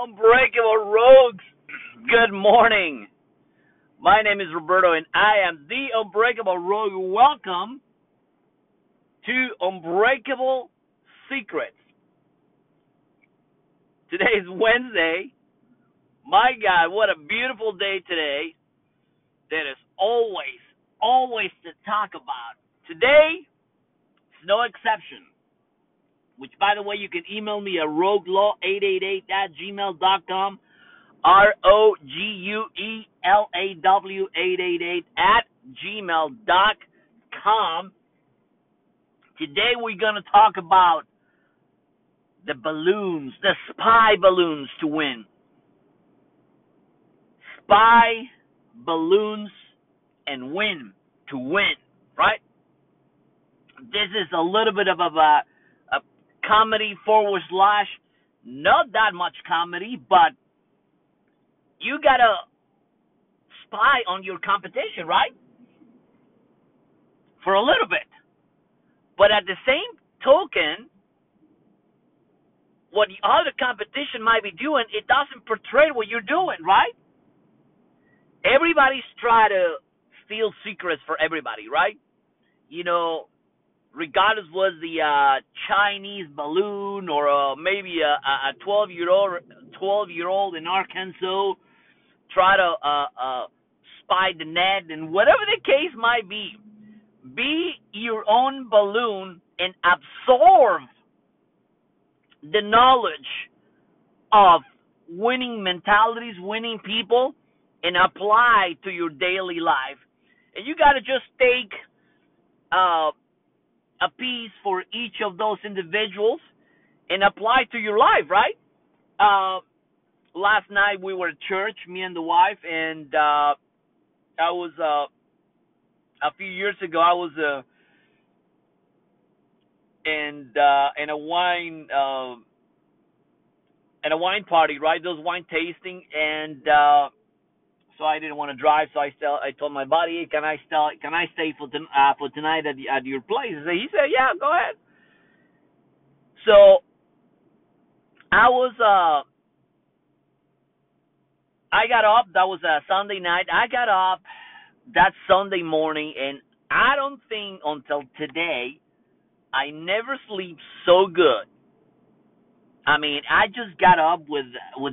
Unbreakable Rogues, good morning. My name is Roberto, and I am the Unbreakable Rogue. Welcome to Unbreakable Secrets. Today is Wednesday. My God, what a beautiful day today. There is always to talk about. Today, it's no exception. Which, by the way, you can email me at roguelaw888@gmail.com, roguelaw888@gmail.com. Today we're going to talk about the balloons, the spy balloons to win. Spy balloons and win to win, right? This is a little bit of a comedy / not that much comedy, but you gotta spy on your competition, right? For a little bit. But at the same token, what the other competition might be doing, it doesn't portray what you're doing, right? Everybody's trying to steal secrets for everybody, right? You know, regardless was the Chinese balloon or maybe a 12-year-old in Arkansas try to spy the net, and whatever the case might be your own balloon and absorb the knowledge of winning mentalities, winning people, and apply to your daily life. And you got to just take a piece for each of those individuals and apply to your life, right? Last night we were at church, me and the wife, and I was a few years ago. I was in a wine party, right? Those wine tasting, and so I didn't want to drive, so I told my buddy, hey, can I stay for tonight at your place? And he said, yeah, go ahead. So I got up. That was a Sunday night. I got up that Sunday morning, and I don't think until today I never sleep so good. I mean, I just got up with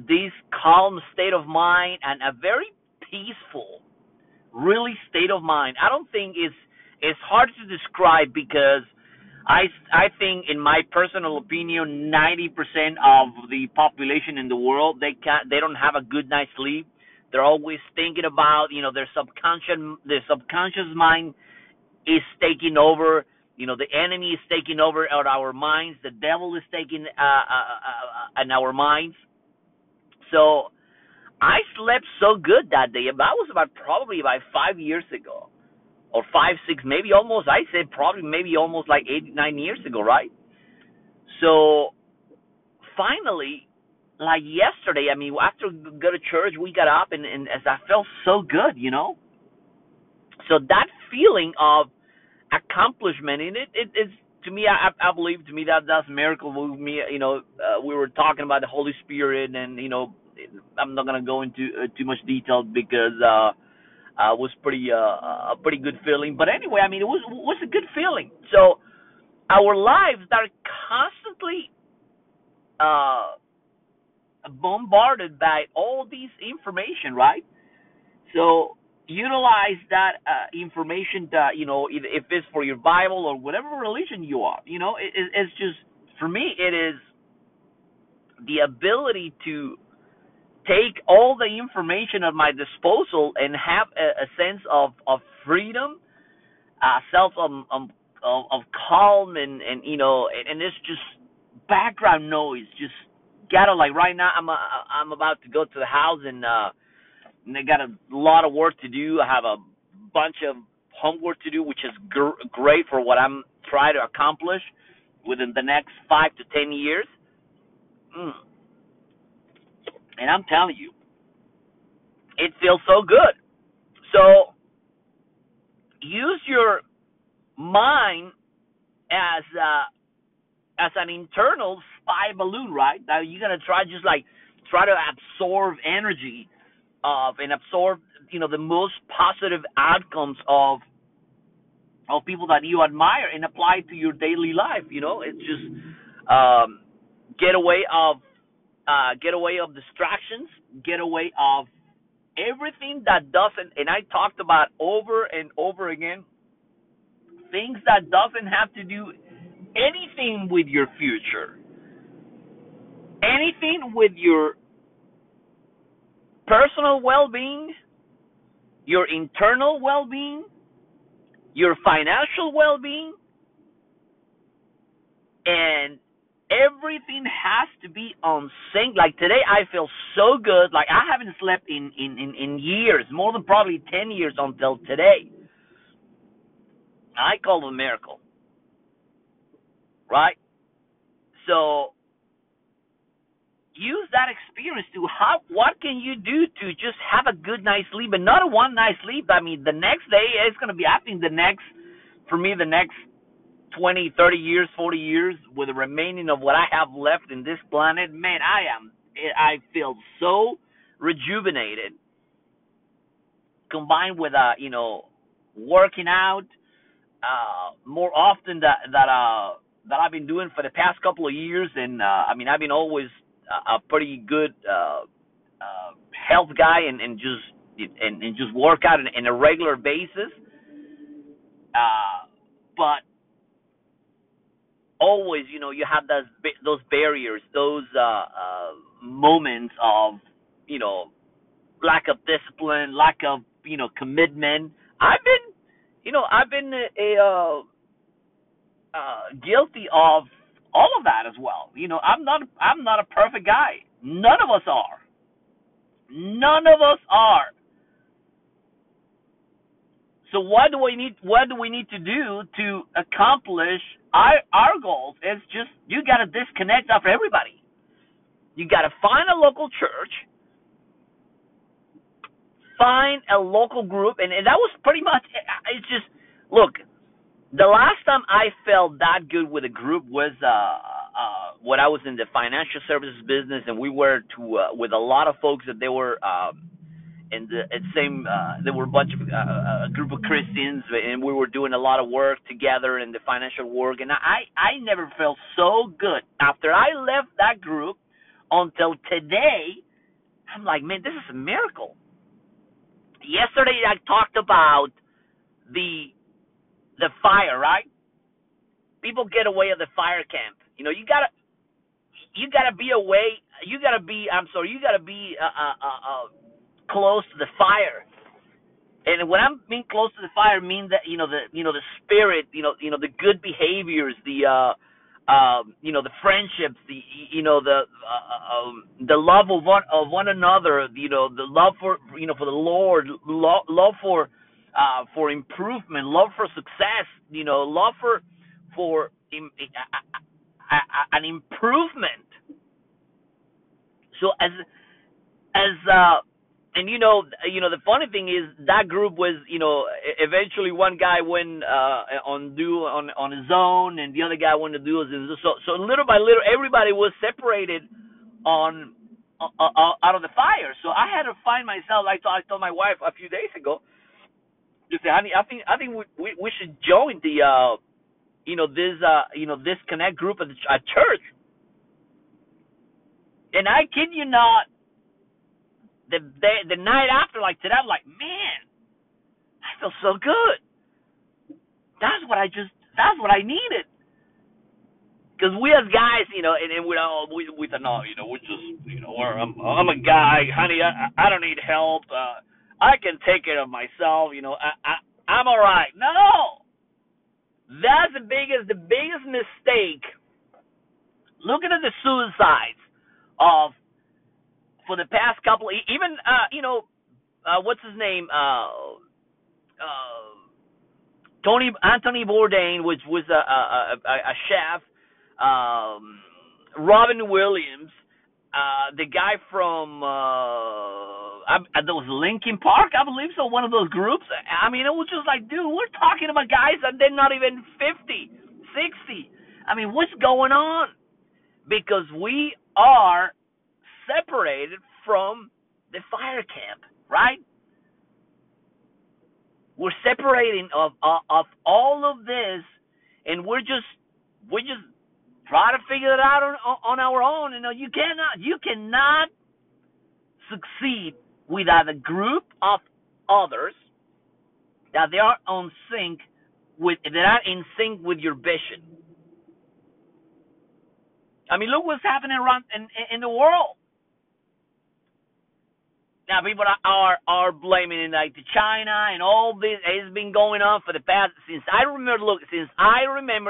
this calm state of mind and a very peaceful, really state of mind. I don't think it's hard to describe, because I think, in my personal opinion, 90% of the population in the world, they don't have a good night's sleep. They're always thinking about, you know, their subconscious mind is taking over. You know, the enemy is taking over our minds. The devil is taking in our minds. So I slept so good that day. That was probably 5 years ago, or 5, 6, maybe almost. I said probably maybe almost like 8, 9 years ago, right? So finally, like yesterday, I mean, after we go to church, we got up, and as I felt so good, you know. So that feeling of accomplishment, and it's to me, I believe, to me that's a miracle. Me, you know, we were talking about the Holy Spirit, and you know, I'm not gonna go into too much detail, because it was a pretty good feeling. But anyway, I mean, it was a good feeling. So our lives are constantly bombarded by all these information, right? So utilize that information that, you know, if it's for your Bible or whatever religion you are, you know, it's just, for me, it is the ability to take all the information at my disposal and have a sense of freedom, self of calm, and you know, and it's just background noise. Just gotta, like, right now I'm about to go to the house, and I got a lot of work to do. I have a bunch of homework to do, which is great for what I'm trying to accomplish within the next 5 to 10 years. And I'm telling you, it feels so good. So use your mind as an internal spy balloon, right? Now you're going to try just like try to absorb energy of and absorb, you know, the most positive outcomes of people that you admire and apply it to your daily life. You know, it's just get away of distractions, get away of everything that doesn't, and I talked about over and over again, things that doesn't have to do anything with your future, anything with your personal well-being, your internal well-being, your financial well-being, and everything has to be on sync. Like today, I feel so good. Like I haven't slept in years, more than probably 10 years until today. I call it a miracle, right? So use that experience to what can you do to just have a good night's sleep, and not a one night's sleep. I mean, the next day it's going to be, I think the next 20, 30 years, 40 years, with the remaining of what I have left in this planet, man, I feel so rejuvenated. Combined with, working out more often that I've been doing for the past couple of years, and I've been always a pretty good health guy, and just work out on a regular basis, but always, you have those barriers, those moments of, lack of discipline, lack of, commitment. I've been guilty of all of that as well. I'm not a perfect guy. None of us are. None of us are. So what do we need to do to accomplish our goals? It's just, you got to disconnect off everybody. You got to find a local church, find a local group, and that was pretty much it. It's just, look, the last time I felt that good with a group was when I was in the financial services business, and we were with a lot of folks that they were there were a group of Christians, and we were doing a lot of work together in the financial work. And I never felt so good after I left that group until today. I'm like, man, this is a miracle. Yesterday I talked about the fire, right? People get away of the fire camp. You gotta be away. You gotta be close to the fire. And when I'm being close to the fire, mean that the spirit, the good behaviors, the friendships, the love of one another, the love for the Lord, love for improvement, love for success, love for an improvement. So and the funny thing is that group was, eventually one guy went on his own, and the other guy went to do his own. So little by little, everybody was separated out of the fire. So I had to find myself. I told my wife a few days ago, just say, honey, I think we should join the, this connect group at church. And I kid you not, the night after, like today, I'm like, man, I feel so good. That's what I needed. Because we as guys, and we don't know, we just, I'm a guy, honey, I don't need help. I can take care of myself. I'm all right. No, that's the biggest mistake. Looking at the suicides for the past couple, even, what's his name? Tony Anthony Bourdain, which was a chef. Robin Williams, the guy from, those Linkin Park, I believe so, one of those groups. I mean, it was just like, dude, we're talking about guys that they're not even 50, 60. I mean, what's going on? Because we are separate. liberated from the fire camp, right? We're separating of all of this, and we're just trying to figure it out on our own. You know, you cannot succeed without a group of others that they are on sync with, that are in sync with your vision. I mean, look what's happening around in the world. Now, people are blaming it like to China and all this. It's been going on for the past since I remember,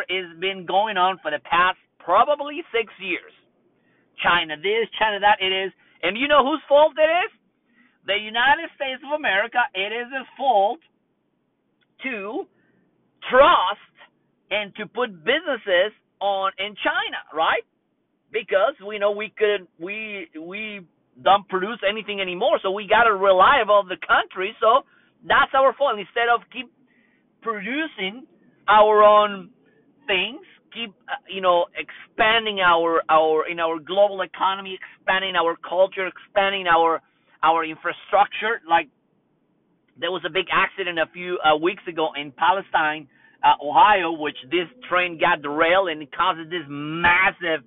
it's been going on for the past probably 6 years. China this, China that. It is, and you know whose fault it is? The United States of America. It is its fault to trust and to put businesses on in China, right? Because we know we don't produce anything anymore, so we got to rely on the country. So that's our fault. Instead of keep producing our own things, keep expanding our in our global economy, expanding our culture, expanding our infrastructure. Like there was a big accident a few weeks ago in Palestine, Ohio, which this train got derailed and it caused this massive.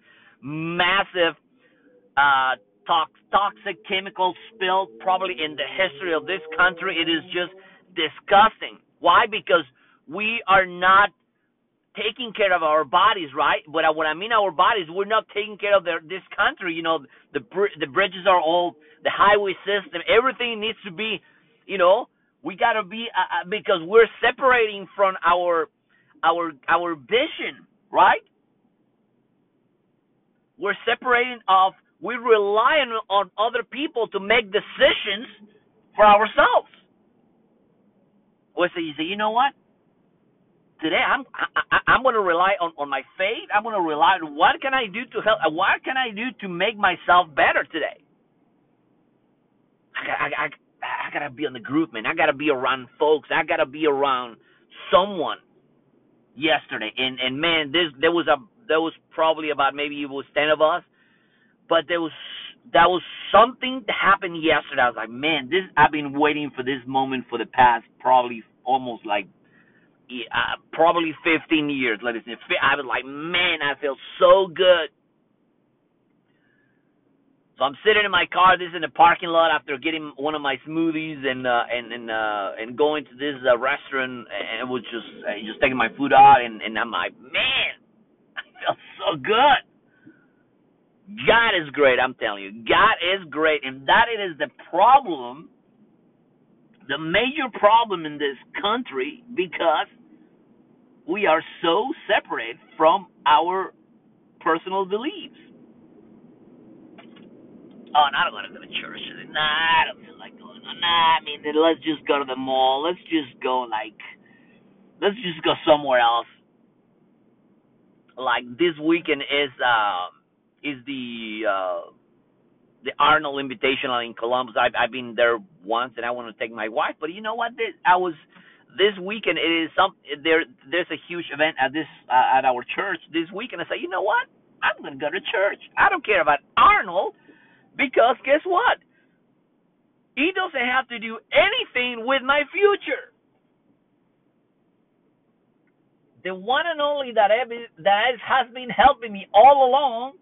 Toxic chemical spill probably in the history of this country. It is just disgusting. Why? Because we are not taking care of our bodies, right? But what I mean our bodies, we're not taking care of this country. You know, the bridges are old, the highway system, everything needs to be, we got to be, because we're separating from our vision, right? We're separating off. We rely on other people to make decisions for ourselves. Well, so you say, you know what? Today I'm going to rely on my faith. I'm going to rely on what can I do to help? What can I do to make myself better today? I got to be on the group, man. I got to be around folks. I got to be around someone. Yesterday, and man, there was probably about maybe it was 10 of us. But that was something that happened yesterday. I was like, man, I've been waiting for this moment for the past probably almost like probably 15 years. Let me see. I was like, man, I feel so good. So I'm sitting in my car. This is in the parking lot after getting one of my smoothies and going to this restaurant, and it was just taking my food out, and I'm like, man, I feel so good. God is great, I'm telling you. God is great, and that is the problem, the major problem in this country, because we are so separate from our personal beliefs. Oh, and I don't want to go to church. Nah, I don't feel like going. Nah, I mean, let's just go to the mall. Let's just go, let's just go somewhere else. Like, this weekend is the Arnold Invitational in Columbus. I've been there once, and I want to take my wife. But you know what? This weekend. It is there's a huge event at our church this weekend. I say, you know what? I'm going to go to church. I don't care about Arnold, because guess what? He doesn't have to do anything with my future. The one and only that has been helping me all along.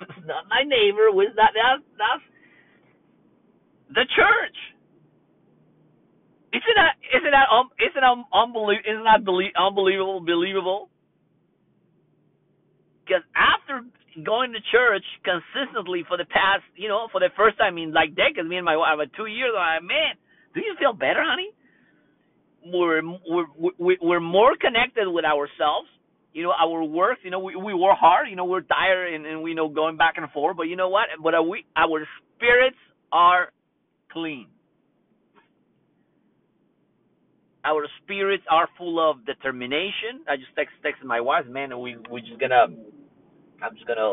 It's not my neighbor. It's not, that's the church. Isn't that unbelievable? Because after going to church consistently for the past, for the first time in like decades, me and my wife, about 2 years, I'm like, man, do you feel better, honey? We're more connected with ourselves. Our work, we work hard, we're tired and we going back and forth, but you know what? But our spirits are clean. Our spirits are full of determination. I just texted my wife, man, and I'm just gonna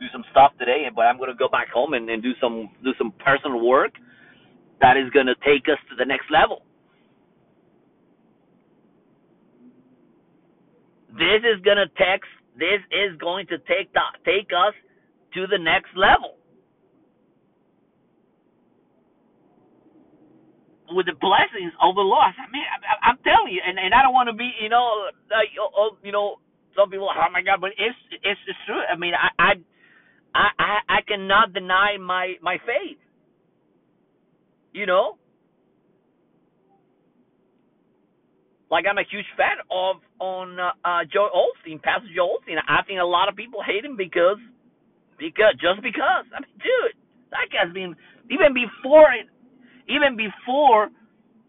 do some stuff today, but I'm gonna go back home and do some personal work that is gonna take us to the next level. This is going to take us to the next level. with the blessings of the loss. I mean, I'm telling you, and I don't want to be, some people, oh my God, but it's true. I mean, I cannot deny my faith. You know, like I'm a huge fan of Joe Osteen, Pastor Joe Osteen. I think a lot of people hate him because I mean, dude, that guy's been even before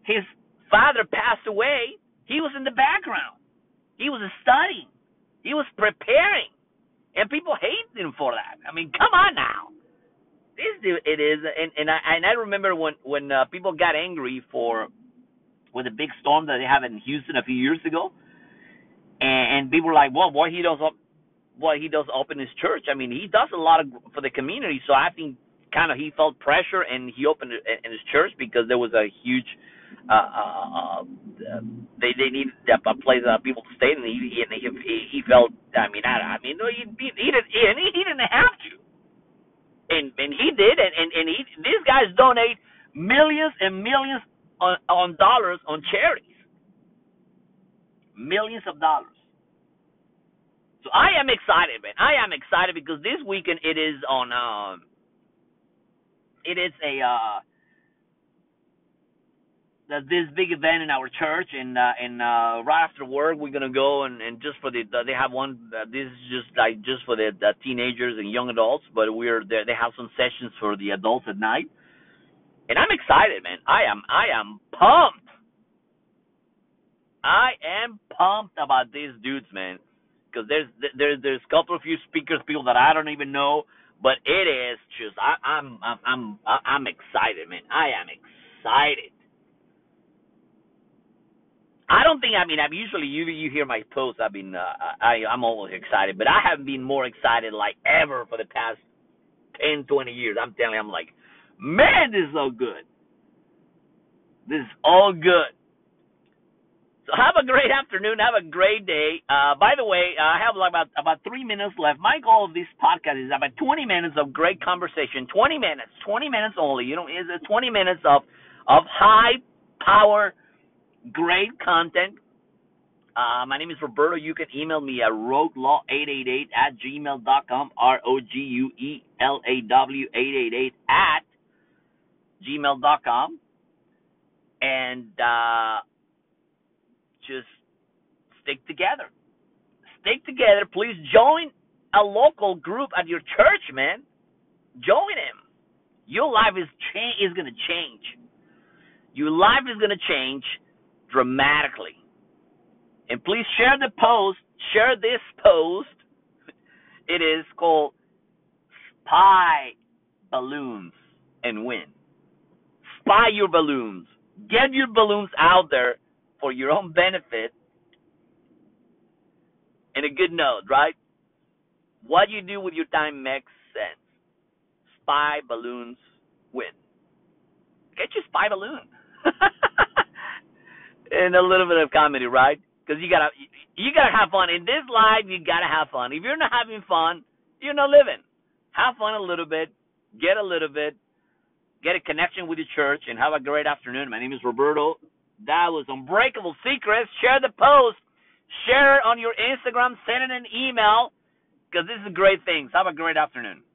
his father passed away, he was in the background. He was studying. He was preparing. And people hate him for that. I mean, come on now. This dude, it is. And I remember when people got angry with a big storm that they had in Houston a few years ago. And people were like, well, boy, he does open his church. I mean, he does a lot for the community. So I think kind of he felt pressure and he opened in his church because there was a huge they needed a place that people stayed, and he felt. He didn't have to, and he did, and he, these guys donate millions and millions on dollars on charities, millions of dollars. So I am excited, man. I am excited because this weekend it is on. It is this big event in our church, and right after work we're gonna go and just for they have one. This is just for the teenagers and young adults, but we're there. They have some sessions for the adults at night, and I'm excited, man. I am pumped. I am pumped about these dudes, man, because there's a couple of few speakers, people that I don't even know, but it is just I'm excited, man. I am excited. I don't think, I'm usually, you hear my posts, I'm always excited, but I haven't been more excited like ever for the past 10, 20 years. I'm telling you, I'm like, man, this is so good. This is all good. So have a great afternoon. Have a great day. By the way, I have about 3 minutes left. My goal of this podcast is about 20 minutes of great conversation, 20 minutes only. You know, is 20 minutes of high power great content. My name is Roberto. You can email me at roguelaw888@gmail.com, roguelaw888@gmail.com, and just stick together. Stick together. Please join a local group at your church, man. Join them. Your life is going to change. Your life is going to change dramatically. And please share the post. Share this post. It is called Spy Balloons and Win. Spy your balloons. Get your balloons out there for your own benefit. And a good note, right? What you do with your time makes sense. Spy balloons win. Get your spy balloon. And a little bit of comedy, right? Because you gotta have fun in this life. You gotta have fun. If you're not having fun, you're not living. Have fun a little bit, get a connection with your church, and have a great afternoon. My name is Roberto. That was Unbreakable Secrets. Share the post. Share it on your Instagram. Send it an email. Because this is great things. Have a great afternoon.